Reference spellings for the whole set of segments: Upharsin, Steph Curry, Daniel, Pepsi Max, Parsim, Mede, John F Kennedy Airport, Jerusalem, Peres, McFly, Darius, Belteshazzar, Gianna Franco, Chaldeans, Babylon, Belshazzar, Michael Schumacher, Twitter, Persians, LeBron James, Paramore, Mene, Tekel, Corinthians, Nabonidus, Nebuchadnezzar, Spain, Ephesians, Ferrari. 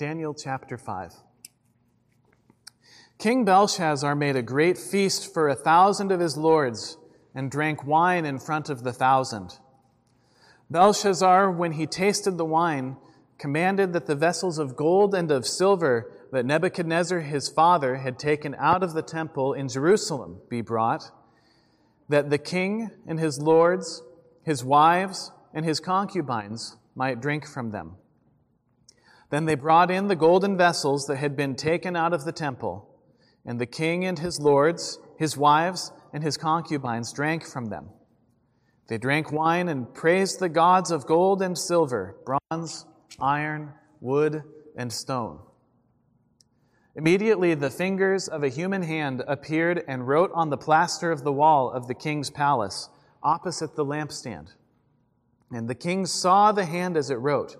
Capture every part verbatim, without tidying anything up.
Daniel chapter five. King Belshazzar made a great feast for a thousand of his lords and drank wine in front of the thousand. Belshazzar, when he tasted the wine, commanded that the vessels of gold and of silver that Nebuchadnezzar his father had taken out of the temple in Jerusalem be brought, that the king and his lords, his wives, and his concubines might drink from them. Then they brought in the golden vessels that had been taken out of the temple, and the king and his lords, his wives, and his concubines drank from them. They drank wine and praised the gods of gold and silver, bronze, iron, wood, and stone. Immediately the fingers of a human hand appeared and wrote on the plaster of the wall of the king's palace, opposite the lampstand. And the king saw the hand as it wrote.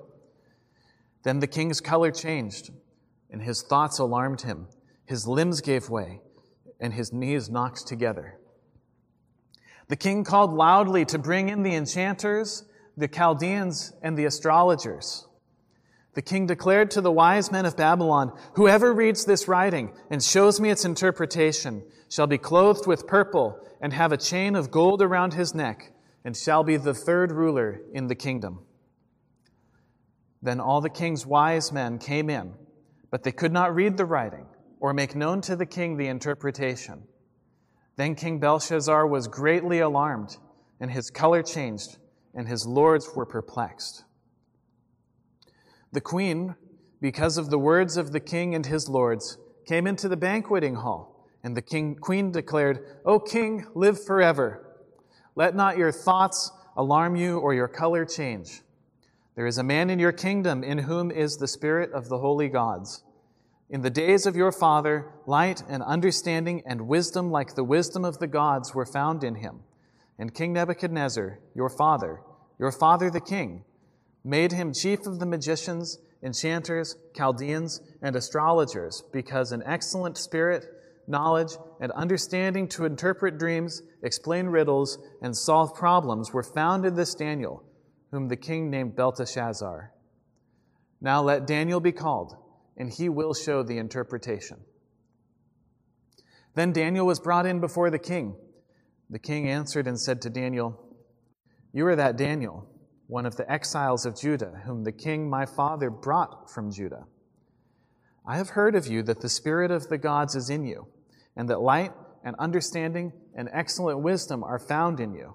Then the king's color changed, and his thoughts alarmed him. His limbs gave way, and his knees knocked together. The king called loudly to bring in the enchanters, the Chaldeans, and the astrologers. The king declared to the wise men of Babylon, "Whoever reads this writing and shows me its interpretation shall be clothed with purple and have a chain of gold around his neck and shall be the third ruler in the kingdom." Then all the king's wise men came in, but they could not read the writing or make known to the king the interpretation. Then King Belshazzar was greatly alarmed, and his color changed, and his lords were perplexed. The queen, because of the words of the king and his lords, came into the banqueting hall, and the king, queen declared, "O king, live forever. Let not your thoughts alarm you or your color change. There is a man in your kingdom in whom is the spirit of the holy gods. In the days of your father, light and understanding and wisdom like the wisdom of the gods were found in him. And King Nebuchadnezzar, your father, your father the king, made him chief of the magicians, enchanters, Chaldeans, and astrologers, because an excellent spirit, knowledge, and understanding to interpret dreams, explain riddles, and solve problems were found in this Daniel, whom the king named Belteshazzar. Now let Daniel be called, and he will show the interpretation." Then Daniel was brought in before the king. The king answered and said to Daniel, "You are that Daniel, one of the exiles of Judah, whom the king my father brought from Judah. I have heard of you that the spirit of the gods is in you, and that light and understanding and excellent wisdom are found in you.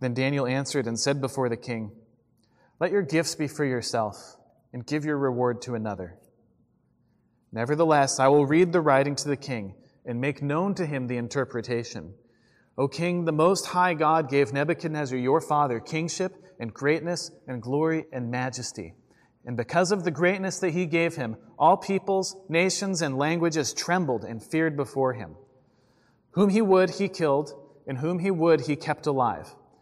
Then Daniel answered and said before the king, "Let your gifts be for yourself and give your reward to another. Nevertheless, I will read the writing to the king and make known to him the interpretation. O king, the Most High God gave Nebuchadnezzar your father kingship and greatness and glory and majesty. And because of the greatness that he gave him, all peoples, nations, and languages trembled and feared before him. Whom he would, he killed, and whom he would, he kept alive,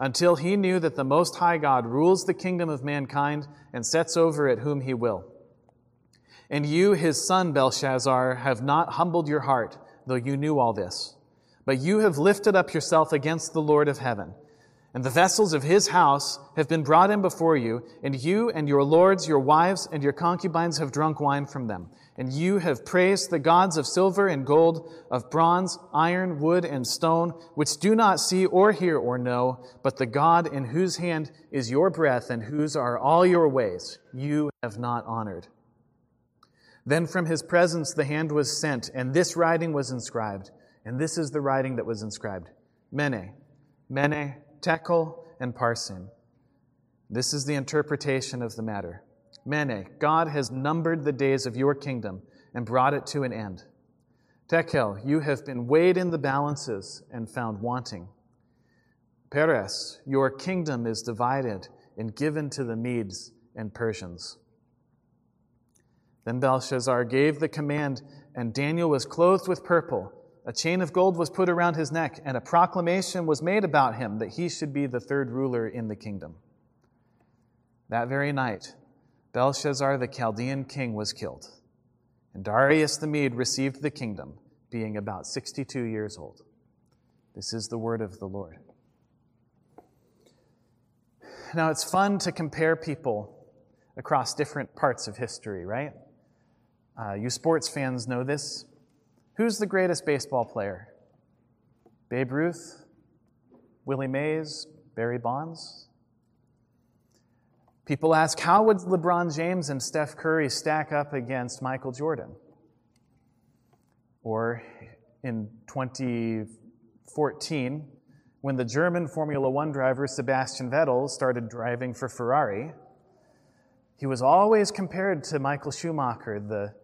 until he knew that the Most High God rules the kingdom of mankind and sets over it whom he will. And you, his son Belshazzar, have not humbled your heart, though you knew all this. But you have lifted up yourself against the Lord of heaven. And the vessels of his house have been brought in before you, and you and your lords, your wives, and your concubines have drunk wine from them. And you have praised the gods of silver and gold, of bronze, iron, wood, and stone, which do not see or hear or know, but the God in whose hand is your breath and whose are all your ways, you have not honored. Then from his presence the hand was sent, and this writing was inscribed. And this is the writing that was inscribed: Mene, Mene, Tekel, and Parsim. This is the interpretation of the matter. Mene, God has numbered the days of your kingdom and brought it to an end. Tekel, you have been weighed in the balances and found wanting. Peres, your kingdom is divided and given to the Medes and Persians. Then Belshazzar gave the command, and Daniel was clothed with purple. A chain of gold was put around his neck, and a proclamation was made about him that he should be the third ruler in the kingdom. That very night, Belshazzar the Chaldean king was killed, and Darius the Mede received the kingdom, being about sixty-two years old. This is the word of the Lord. Now, it's fun to compare people across different parts of history, right? Uh, you sports fans know this. Who's the greatest baseball player? Babe Ruth? Willie Mays? Barry Bonds? People ask, how would LeBron James and Steph Curry stack up against Michael Jordan? Or in twenty fourteen, when the German Formula One driver Sebastian Vettel started driving for Ferrari, he was always compared to Michael Schumacher, the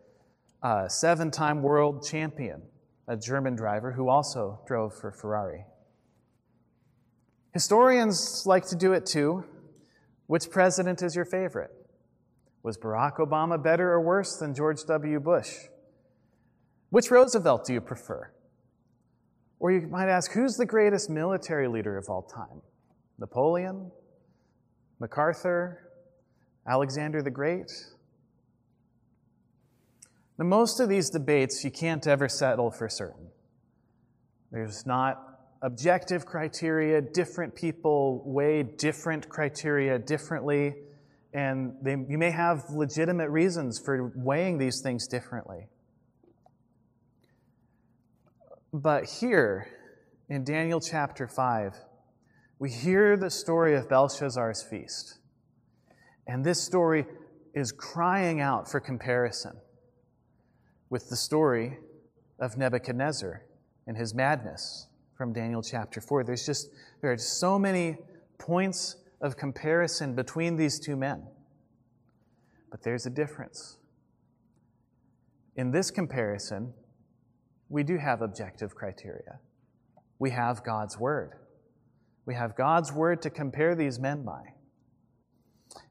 Uh, seven-time world champion, a German driver who also drove for Ferrari. Historians like to do it too. Which president is your favorite? Was Barack Obama better or worse than George W. Bush? Which Roosevelt do you prefer? Or you might ask, who's the greatest military leader of all time? Napoleon? MacArthur? Alexander the Great? Now, most of these debates, you can't ever settle for certain. There's not objective criteria. Different people weigh different criteria differently, and they, you may have legitimate reasons for weighing these things differently. But here, in Daniel chapter five, we hear the story of Belshazzar's feast. And this story is crying out for comparison with the story of Nebuchadnezzar and his madness from Daniel chapter four. There's just, there are so many points of comparison between these two men. But there's a difference. In this comparison, we do have objective criteria. We have God's word. We have God's word to compare these men by.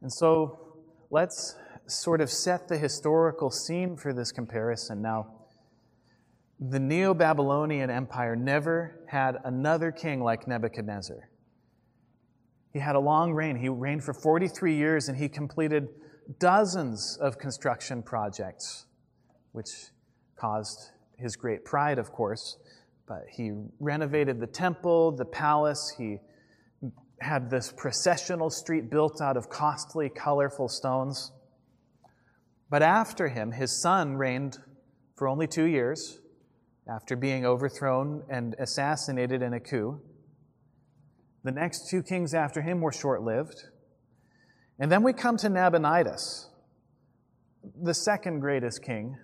And so let's sort of set the historical scene for this comparison. Now, the Neo-Babylonian Empire never had another king like Nebuchadnezzar. He had a long reign. He reigned for forty-three years, and he completed dozens of construction projects, which caused his great pride, of course. But he renovated the temple, the palace. He had this processional street built out of costly, colorful stones. But after him, his son reigned for only two years after being overthrown and assassinated in a coup. The next two kings after him were short-lived. And then we come to Nabonidus, the second greatest king,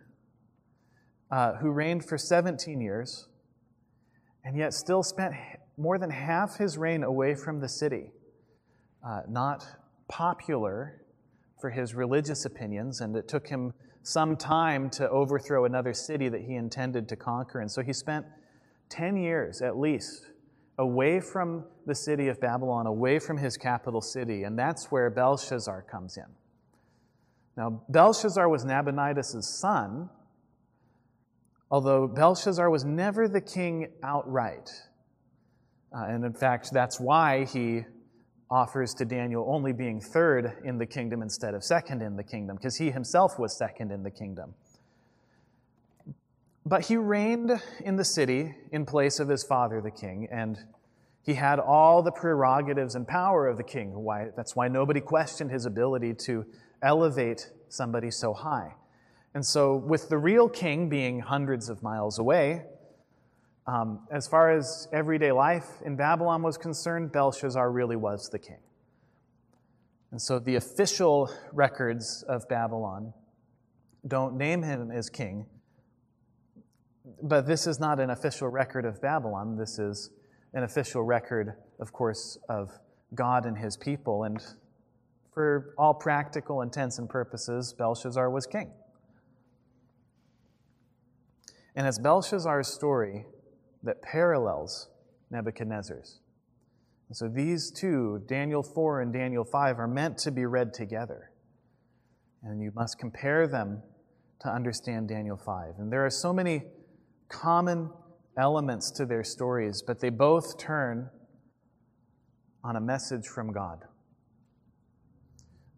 uh, who reigned for seventeen years, and yet still spent more than half his reign away from the city, uh, not popular for his religious opinions, and it took him some time to overthrow another city that he intended to conquer. And so he spent ten years, at least, away from the city of Babylon, away from his capital city, and that's where Belshazzar comes in. Now, Belshazzar was Nabonidus' son, although Belshazzar was never the king outright. Uh, and in fact, that's why he offers to Daniel only being third in the kingdom instead of second in the kingdom, because he himself was second in the kingdom. But he reigned in the city in place of his father, the king, and he had all the prerogatives and power of the king. Why, that's why nobody questioned his ability to elevate somebody so high. And so with the real king being hundreds of miles away, Um, as far as everyday life in Babylon was concerned, Belshazzar really was the king. And so the official records of Babylon don't name him as king. But this is not an official record of Babylon. This is an official record, of course, of God and his people. And for all practical intents and purposes, Belshazzar was king. And it's Belshazzar's story that parallels Nebuchadnezzar's. And so these two, Daniel four and Daniel five, are meant to be read together. And you must compare them to understand Daniel five. And there are so many common elements to their stories, but they both turn on a message from God.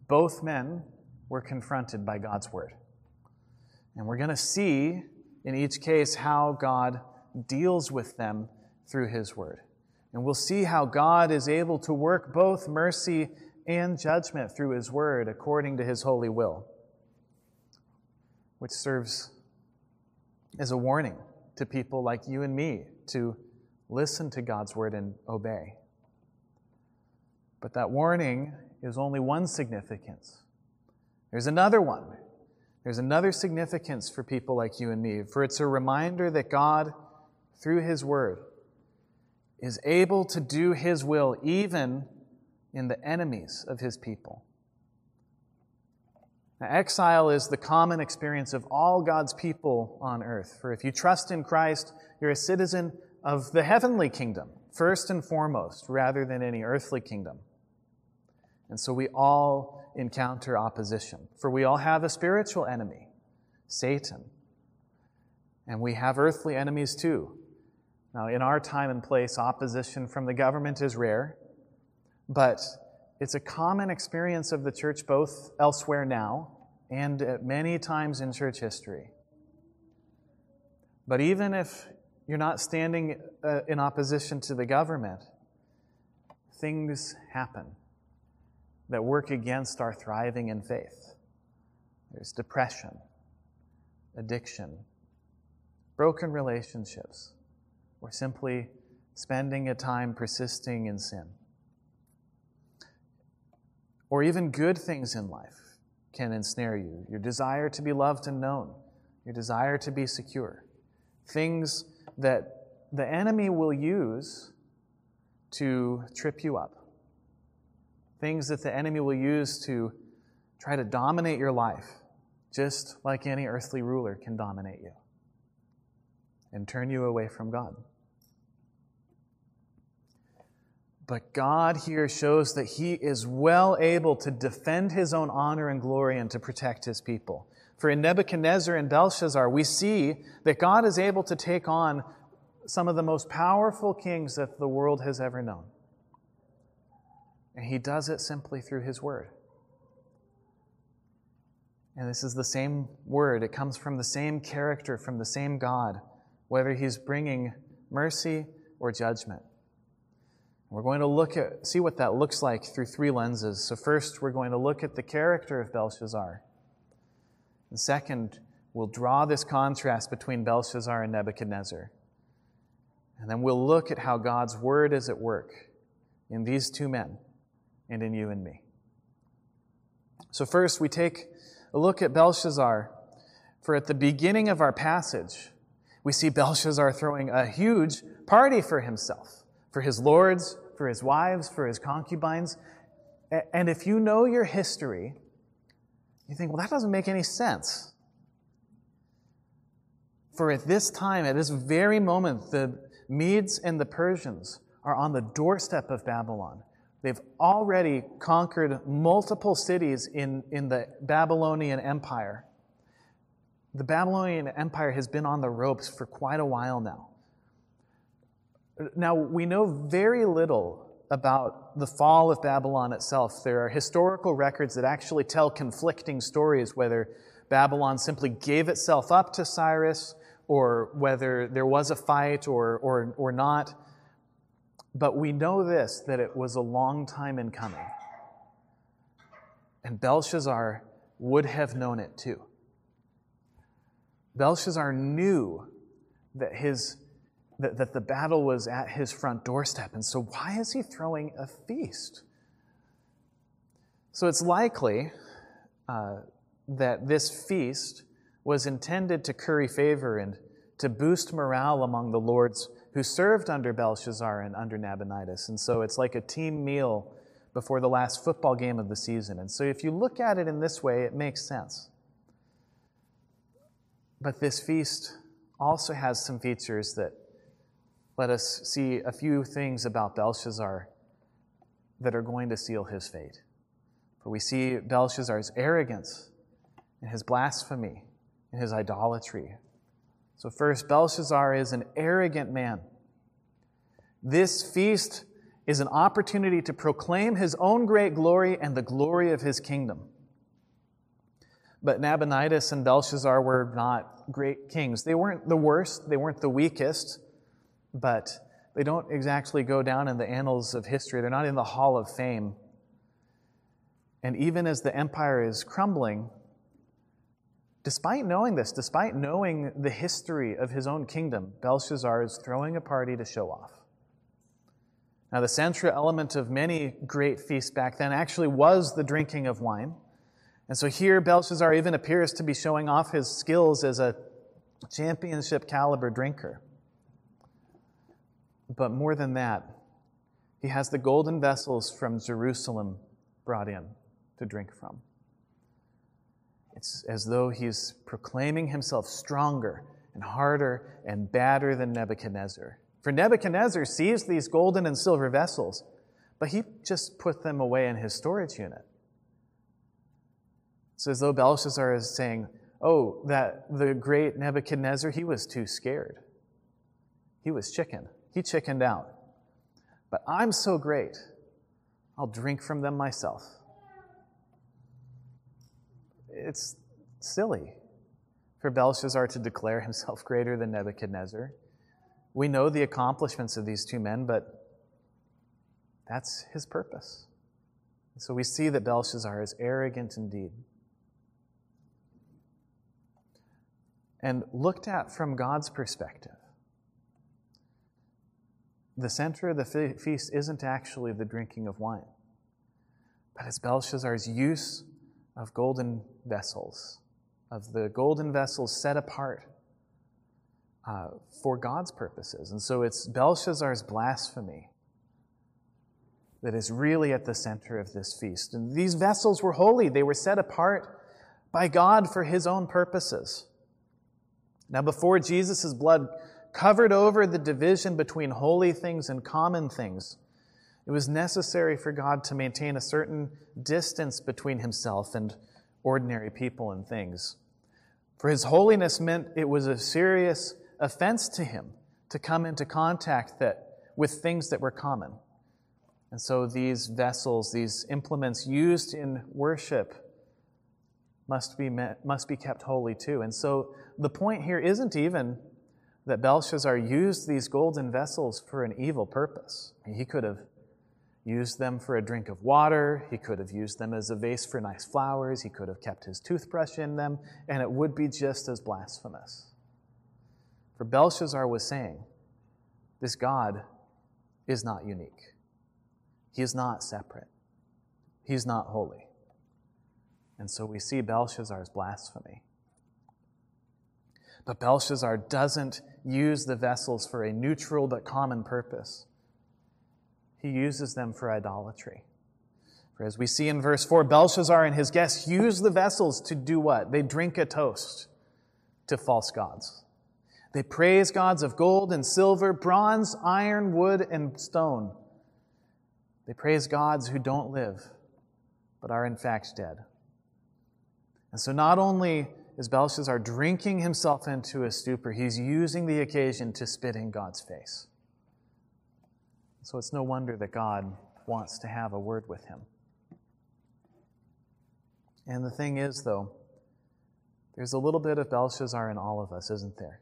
Both men were confronted by God's word. And we're going to see in each case how God deals with them through his word. And we'll see how God is able to work both mercy and judgment through his word according to his holy will, which serves as a warning to people like you and me to listen to God's word and obey. But that warning is only one significance. There's another one. There's another significance for people like you and me, for it's a reminder that God, through his word, is able to do his will even in the enemies of his people. Now, exile is the common experience of all God's people on earth. For if you trust in Christ, you're a citizen of the heavenly kingdom, first and foremost, rather than any earthly kingdom. And so we all encounter opposition, for we all have a spiritual enemy, Satan. And we have earthly enemies too. Now, in our time and place, opposition from the government is rare, but it's a common experience of the church both elsewhere now and at many times in church history. But even if you're not standing uh, in opposition to the government, things happen that work against our thriving in faith. There's depression, addiction, broken relationships, or simply spending a time persisting in sin. Or even good things in life can ensnare you. Your desire to be loved and known, your desire to be secure. Things that the enemy will use to trip you up. Things that the enemy will use to try to dominate your life, just like any earthly ruler can dominate you and turn you away from God. But God here shows that he is well able to defend his own honor and glory and to protect his people. For in Nebuchadnezzar and Belshazzar, we see that God is able to take on some of the most powerful kings that the world has ever known. And he does it simply through his word. And this is the same word. It comes from the same character, from the same God, whether he's bringing mercy or judgment. We're going to look at, see what that looks like through three lenses. So first, we're going to look at the character of Belshazzar. And second, we'll draw this contrast between Belshazzar and Nebuchadnezzar. And then we'll look at how God's word is at work in these two men and in you and me. So first, we take a look at Belshazzar, for at the beginning of our passage, we see Belshazzar throwing a huge party for himself, for his lords, for his wives, for his concubines. And if you know your history, you think, well, that doesn't make any sense. For at this time, at this very moment, the Medes and the Persians are on the doorstep of Babylon. They've already conquered multiple cities in, in the Babylonian Empire. The Babylonian Empire has been on the ropes for quite a while now. Now, we know very little about the fall of Babylon itself. There are historical records that actually tell conflicting stories, whether Babylon simply gave itself up to Cyrus, or whether there was a fight or, or, or not. But we know this, that it was a long time in coming. And Belshazzar would have known it too. Belshazzar knew that his... that the battle was at his front doorstep. And so why is he throwing a feast? So it's likely uh, that this feast was intended to curry favor and to boost morale among the lords who served under Belshazzar and under Nabonidus. And so it's like a team meal before the last football game of the season. And so if you look at it in this way, it makes sense. But this feast also has some features that let us see a few things about Belshazzar that are going to seal his fate. For we see Belshazzar's arrogance and his blasphemy and his idolatry. So first, Belshazzar is an arrogant man. This feast is an opportunity to proclaim his own great glory and the glory of his kingdom. But Nabonidus and Belshazzar were not great kings. They weren't the worst, they weren't the weakest, but they don't exactly go down in the annals of history. They're not in the hall of fame. And even as the empire is crumbling, despite knowing this, despite knowing the history of his own kingdom, Belshazzar is throwing a party to show off. Now, the central element of many great feasts back then actually was the drinking of wine. And so here, Belshazzar even appears to be showing off his skills as a championship caliber drinker. But more than that, he has the golden vessels from Jerusalem brought in to drink from. It's as though he's proclaiming himself stronger and harder and badder than Nebuchadnezzar. For Nebuchadnezzar sees these golden and silver vessels, but he just put them away in his storage unit. It's as though Belshazzar is saying, oh, that the great Nebuchadnezzar, he was too scared. He was chicken. He chickened out. But I'm so great, I'll drink from them myself. It's silly for Belshazzar to declare himself greater than Nebuchadnezzar. We know the accomplishments of these two men, but that's his purpose. So we see that Belshazzar is arrogant indeed. And looked at from God's perspective, the center of the feast isn't actually the drinking of wine, but it's Belshazzar's use of golden vessels, of the golden vessels set apart uh, for God's purposes. And so it's Belshazzar's blasphemy that is really at the center of this feast. And these vessels were holy. They were set apart by God for his own purposes. Now, before Jesus' blood covered over the division between holy things and common things, it was necessary for God to maintain a certain distance between himself and ordinary people and things. For his holiness meant it was a serious offense to him to come into contact that, with things that were common. And so these vessels, these implements used in worship must be met, must be kept holy too. And so the point here isn't even that Belshazzar used these golden vessels for an evil purpose. He could have used them for a drink of water. He could have used them as a vase for nice flowers. He could have kept his toothbrush in them, and it would be just as blasphemous. For Belshazzar was saying, this God is not unique. He is not separate. He's not holy. And so we see Belshazzar's blasphemy. But Belshazzar doesn't use the vessels for a neutral but common purpose. He uses them for idolatry. For as we see in verse four, Belshazzar and his guests use the vessels to do what? They drink a toast to false gods. They praise gods of gold and silver, bronze, iron, wood, and stone. They praise gods who don't live, but are in fact dead. And so not only is Belshazzar drinking himself into a stupor, he's using the occasion to spit in God's face. So it's no wonder that God wants to have a word with him. And the thing is, though, there's a little bit of Belshazzar in all of us, isn't there?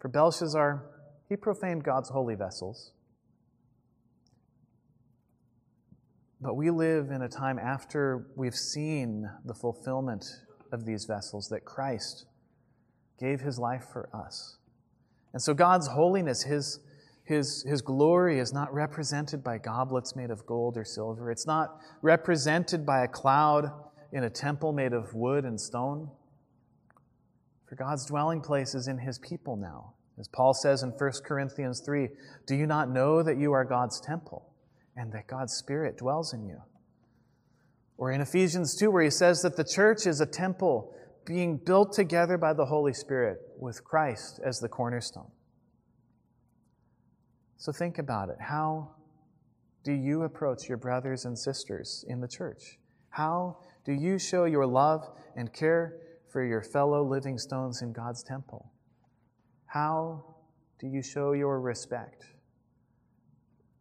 For Belshazzar, he profaned God's holy vessels. But we live in a time after we've seen the fulfillment of these vessels, that Christ gave his life for us. And so God's holiness, his His, his glory is not represented by goblets made of gold or silver. It's not represented by a cloud in a temple made of wood and stone. For God's dwelling place is in his people now. As Paul says in First Corinthians three, do you not know that you are God's temple and that God's Spirit dwells in you? Or in Ephesians two, where he says that the church is a temple being built together by the Holy Spirit with Christ as the cornerstone. So think about it. How do you approach your brothers and sisters in the church? How do you show your love and care for your fellow living stones in God's temple? How do you show your respect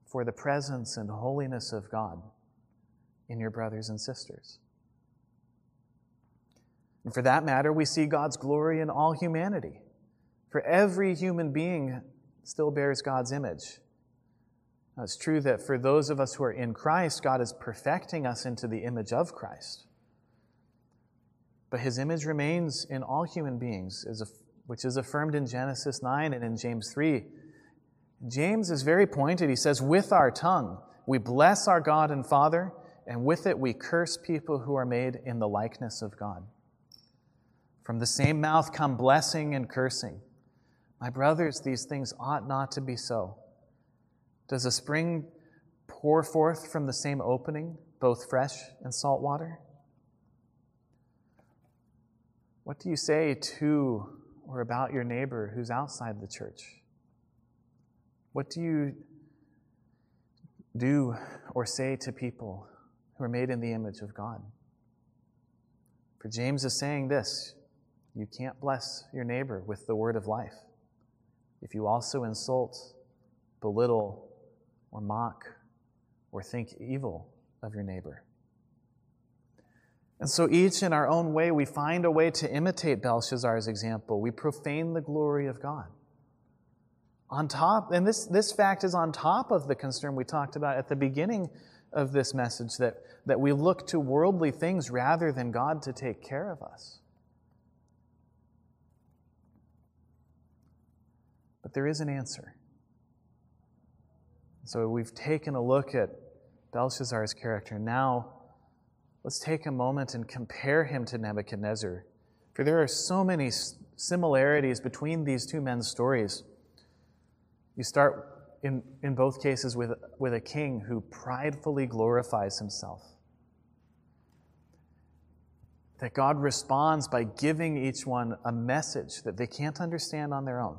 for the presence and holiness of God in your brothers and sisters? And for that matter, we see God's glory in all humanity. For every human being still bears God's image. Now, it's true that for those of us who are in Christ, God is perfecting us into the image of Christ. But his image remains in all human beings, which is affirmed in Genesis nine and in James three. James is very pointed. He says, with our tongue we bless our God and Father, and with it we curse people who are made in the likeness of God. From the same mouth come blessing and cursing. My brothers, these things ought not to be so. Does a spring pour forth from the same opening, both fresh and salt water? What do you say to or about your neighbor who's outside the church? What do you do or say to people who are made in the image of God? For James is saying this, you can't bless your neighbor with the word of life if you also insult, belittle, or mock, or think evil of your neighbor. And so each in our own way, we find a way to imitate Belshazzar's example. We profane the glory of God. On top, and this, this fact is on top of the concern we talked about at the beginning of this message, that, that we look to worldly things rather than God to take care of us. But there is an answer. So we've taken a look at Belshazzar's character. Now, let's take a moment and compare him to Nebuchadnezzar. For there are so many similarities between these two men's stories. You start in, in both cases with, with a king who pridefully glorifies himself. That God responds by giving each one a message that they can't understand on their own.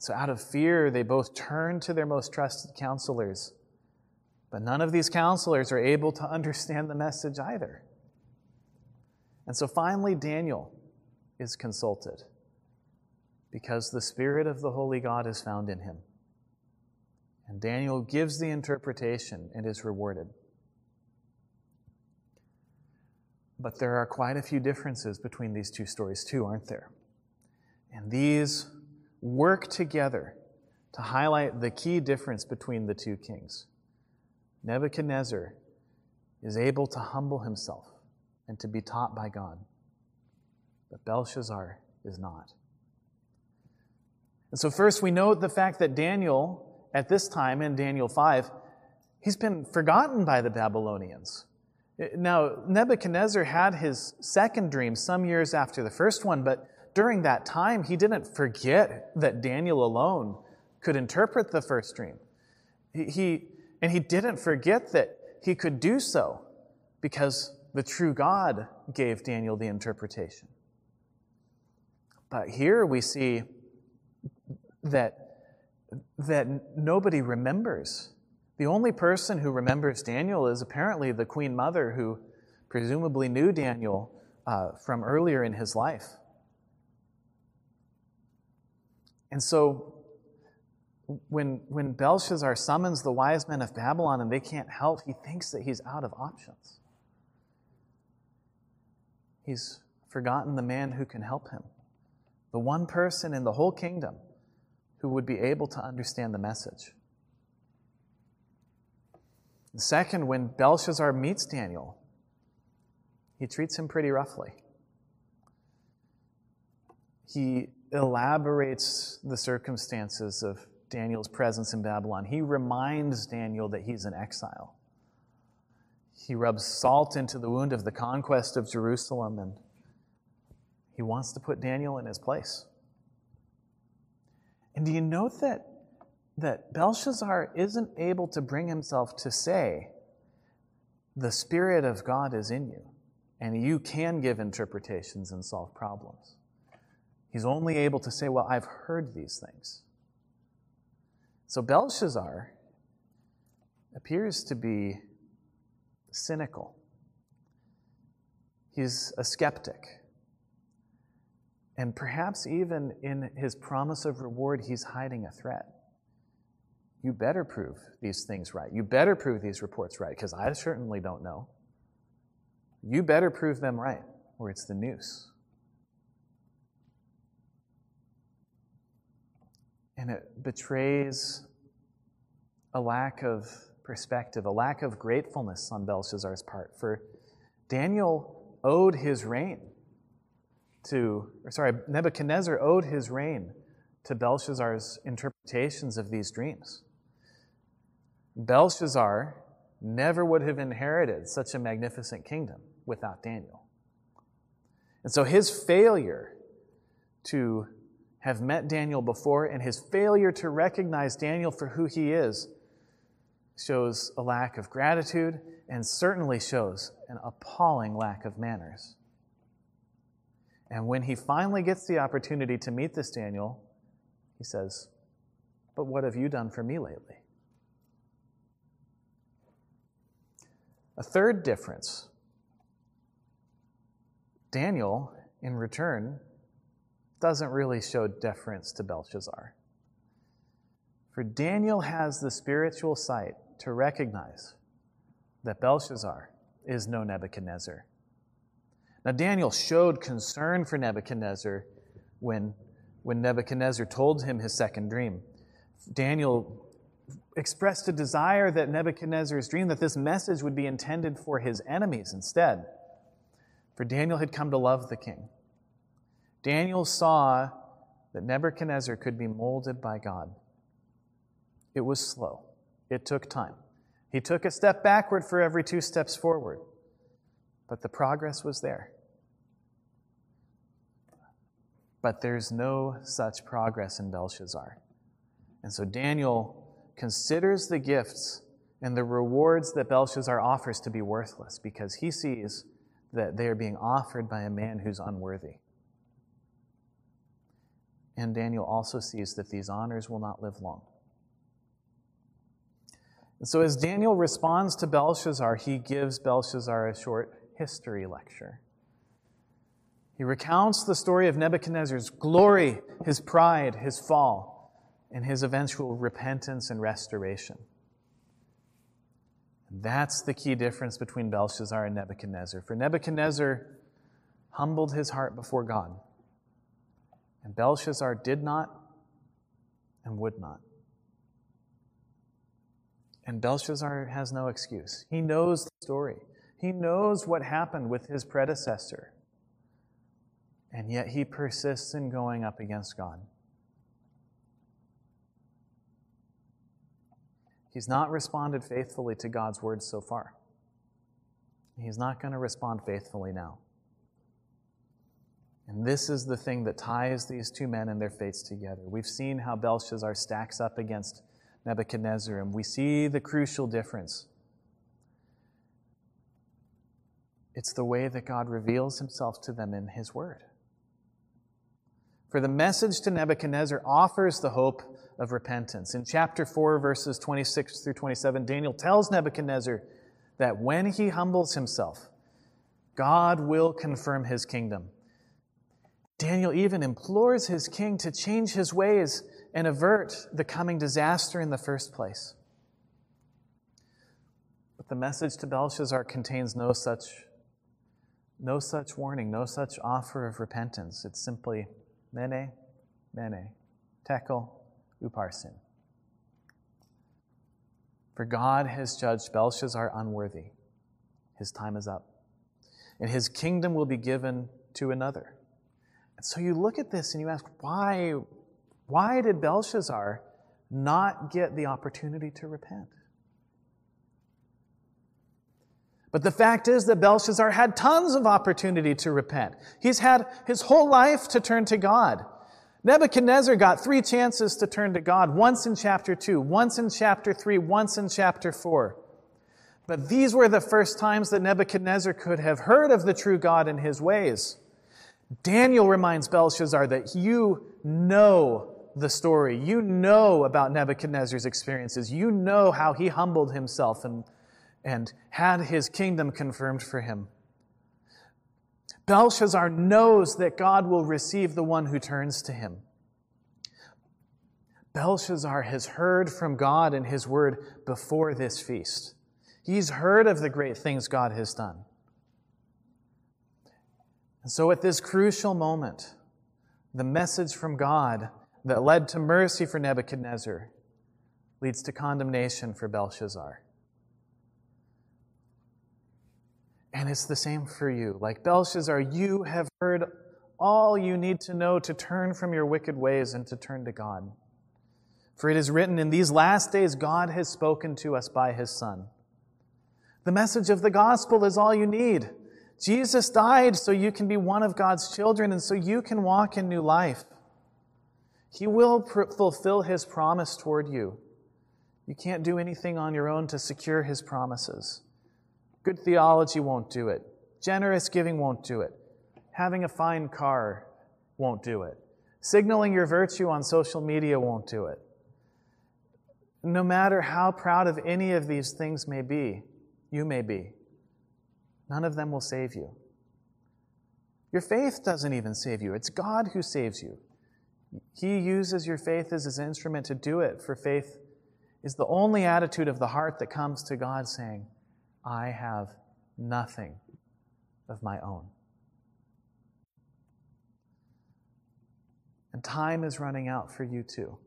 So out of fear, they both turn to their most trusted counselors. But none of these counselors are able to understand the message either. And so finally, Daniel is consulted because the Spirit of the Holy God is found in him. And Daniel gives the interpretation and is rewarded. But there are quite a few differences between these two stories too, aren't there? And these work together to highlight the key difference between the two kings. Nebuchadnezzar is able to humble himself and to be taught by God, but Belshazzar is not. And so first we note the fact that Daniel, at this time in Daniel five, he's been forgotten by the Babylonians. Now, Nebuchadnezzar had his second dream some years after the first one, but during that time, he didn't forget that Daniel alone could interpret the first dream. He, he, and he didn't forget that he could do so because the true God gave Daniel the interpretation. But here we see that, that nobody remembers. The only person who remembers Daniel is apparently the Queen Mother, who presumably knew Daniel uh, from earlier in his life. And so when, when Belshazzar summons the wise men of Babylon and they can't help, he thinks that he's out of options. He's forgotten the man who can help him, the one person in the whole kingdom who would be able to understand the message. And second, when Belshazzar meets Daniel, he treats him pretty roughly. He elaborates the circumstances of Daniel's presence in Babylon. He reminds Daniel that he's in exile. He rubs salt into the wound of the conquest of Jerusalem, and He wants to put Daniel in his place. And do you note that, that Belshazzar isn't able to bring himself to say, the Spirit of God is in you, and you can give interpretations and solve problems. He's only able to say, well, I've heard these things. So Belshazzar appears to be cynical. He's a skeptic. And perhaps even in his promise of reward, he's hiding a threat. You better prove these things right. You better prove these reports right, because I certainly don't know. You better prove them right, or it's the noose. And it betrays a lack of perspective, a lack of gratefulness on Belshazzar's part. For Daniel owed his reign to, or sorry, Nebuchadnezzar owed his reign to Belshazzar's interpretations of these dreams. Belshazzar never would have inherited such a magnificent kingdom without Daniel. And so his failure to have met Daniel before and his failure to recognize Daniel for who he is shows a lack of gratitude and certainly shows an appalling lack of manners. And when he finally gets the opportunity to meet this Daniel, he says, but what have you done for me lately? A third difference. Daniel, in return, doesn't really show deference to Belshazzar. For Daniel has the spiritual sight to recognize that Belshazzar is no Nebuchadnezzar. Now, Daniel showed concern for Nebuchadnezzar when, when Nebuchadnezzar told him his second dream. Daniel expressed a desire that Nebuchadnezzar's dream, that this message would be intended for his enemies instead. For Daniel had come to love the king. Daniel saw that Nebuchadnezzar could be molded by God. It was slow. It took time. He took a step backward for every two steps forward. But the progress was there. But there's no such progress in Belshazzar. And so Daniel considers the gifts and the rewards that Belshazzar offers to be worthless because he sees that they are being offered by a man who's unworthy. And Daniel also sees that these honors will not live long. And so as Daniel responds to Belshazzar, he gives Belshazzar a short history lecture. He recounts the story of Nebuchadnezzar's glory, his pride, his fall, and his eventual repentance and restoration. And that's the key difference between Belshazzar and Nebuchadnezzar. For Nebuchadnezzar humbled his heart before God, and Belshazzar did not and would not. And Belshazzar has no excuse. He knows the story. He knows what happened with his predecessor. And yet he persists in going up against God. He's not responded faithfully to God's word so far. He's not going to respond faithfully now. And this is the thing that ties these two men and their fates together. We've seen how Belshazzar stacks up against Nebuchadnezzar, and we see the crucial difference. It's the way that God reveals himself to them in his word. For the message to Nebuchadnezzar offers the hope of repentance. In chapter four, verses twenty-six through twenty-seven, Daniel tells Nebuchadnezzar that when he humbles himself, God will confirm his kingdom. Daniel even implores his king to change his ways and avert the coming disaster in the first place. But the message to Belshazzar contains no such, no such warning, no such offer of repentance. It's simply Mede, Mede, Tekel, Upharsin. For God has judged Belshazzar unworthy. His time is up. And his kingdom will be given to another. And so you look at this and you ask, why, why did Belshazzar not get the opportunity to repent? But the fact is that Belshazzar had tons of opportunity to repent. He's had his whole life to turn to God. Nebuchadnezzar got three chances to turn to God, once in chapter two, once in chapter three, once in chapter four. But these were the first times that Nebuchadnezzar could have heard of the true God and his ways. Daniel reminds Belshazzar that you know the story. You know about Nebuchadnezzar's experiences. You know how he humbled himself and, and had his kingdom confirmed for him. Belshazzar knows that God will receive the one who turns to him. Belshazzar has heard from God and his word before this feast. He's heard of the great things God has done. And so at this crucial moment, the message from God that led to mercy for Nebuchadnezzar leads to condemnation for Belshazzar. And it's the same for you. Like Belshazzar, you have heard all you need to know to turn from your wicked ways and to turn to God. For it is written, in these last days God has spoken to us by his Son. The message of the gospel is all you need. Jesus died so you can be one of God's children and so you can walk in new life. He will pr- fulfill his promise toward you. You can't do anything on your own to secure his promises. Good theology won't do it. Generous giving won't do it. Having a fine car won't do it. Signaling your virtue on social media won't do it. No matter how proud of any of these things may be, you may be, none of them will save you. Your faith doesn't even save you. It's God who saves you. He uses your faith as his instrument to do it, for faith is the only attitude of the heart that comes to God saying, I have nothing of my own. And time is running out for you too.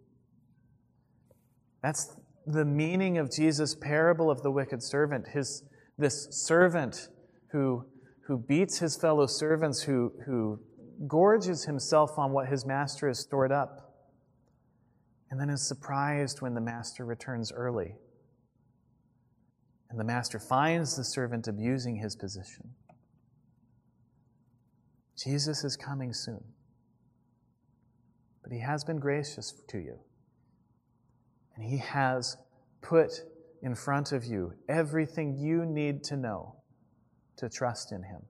That's the meaning of Jesus' parable of the wicked servant. His this servant who who beats his fellow servants, who who gorges himself on what his master has stored up, and then is surprised when the master returns early. And the master finds the servant abusing his position. Jesus is coming soon, but he has been gracious to you. And he has put in front of you everything you need to know to trust in him.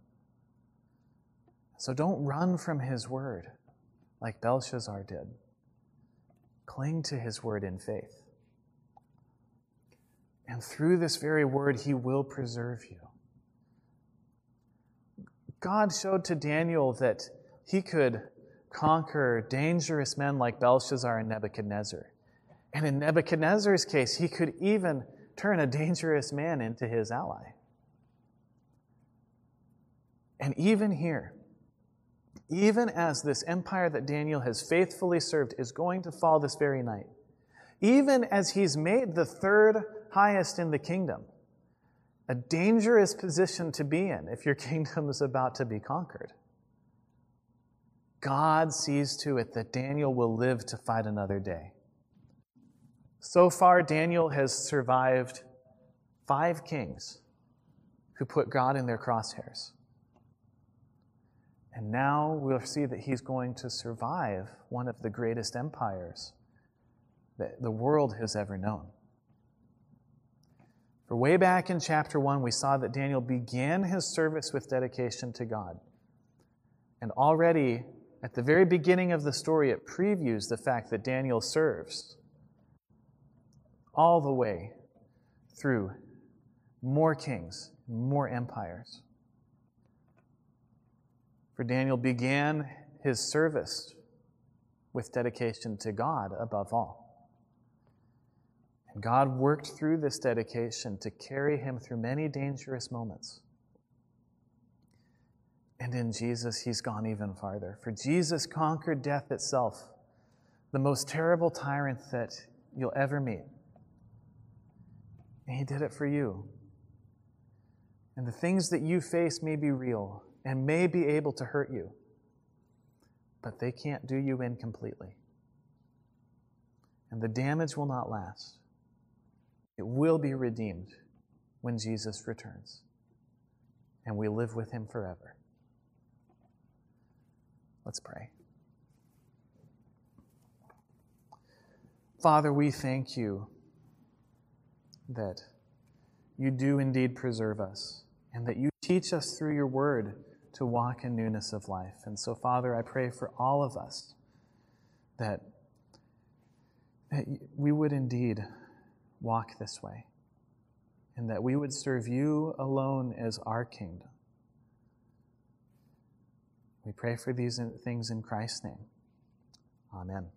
So don't run from his word like Belshazzar did. Cling to his word in faith. And through this very word, he will preserve you. God showed to Daniel that he could conquer dangerous men like Belshazzar and Nebuchadnezzar. And in Nebuchadnezzar's case, he could even turn a dangerous man into his ally. And even here, even as this empire that Daniel has faithfully served is going to fall this very night, even as he's made the third highest in the kingdom, a dangerous position to be in if your kingdom is about to be conquered, God sees to it that Daniel will live to fight another day. So far, Daniel has survived five kings who put God in their crosshairs. And now we'll see that he's going to survive one of the greatest empires that the world has ever known. For way back in chapter one, we saw that Daniel began his service with dedication to God. And already, at the very beginning of the story, it previews the fact that Daniel serves all the way through more kings, more empires. For Daniel began his service with dedication to God above all. And God worked through this dedication to carry him through many dangerous moments. And in Jesus, he's gone even farther. For Jesus conquered death itself, the most terrible tyrant that you'll ever meet. And he did it for you. And the things that you face may be real and may be able to hurt you, but they can't do you in completely. And the damage will not last. It will be redeemed when Jesus returns. and we live with him forever. Let's pray. Father, we thank you that you do indeed preserve us and that you teach us through your word to walk in newness of life. And so, Father, I pray for all of us that, that we would indeed walk this way and that we would serve you alone as our kingdom. We pray for these things in Christ's name. Amen.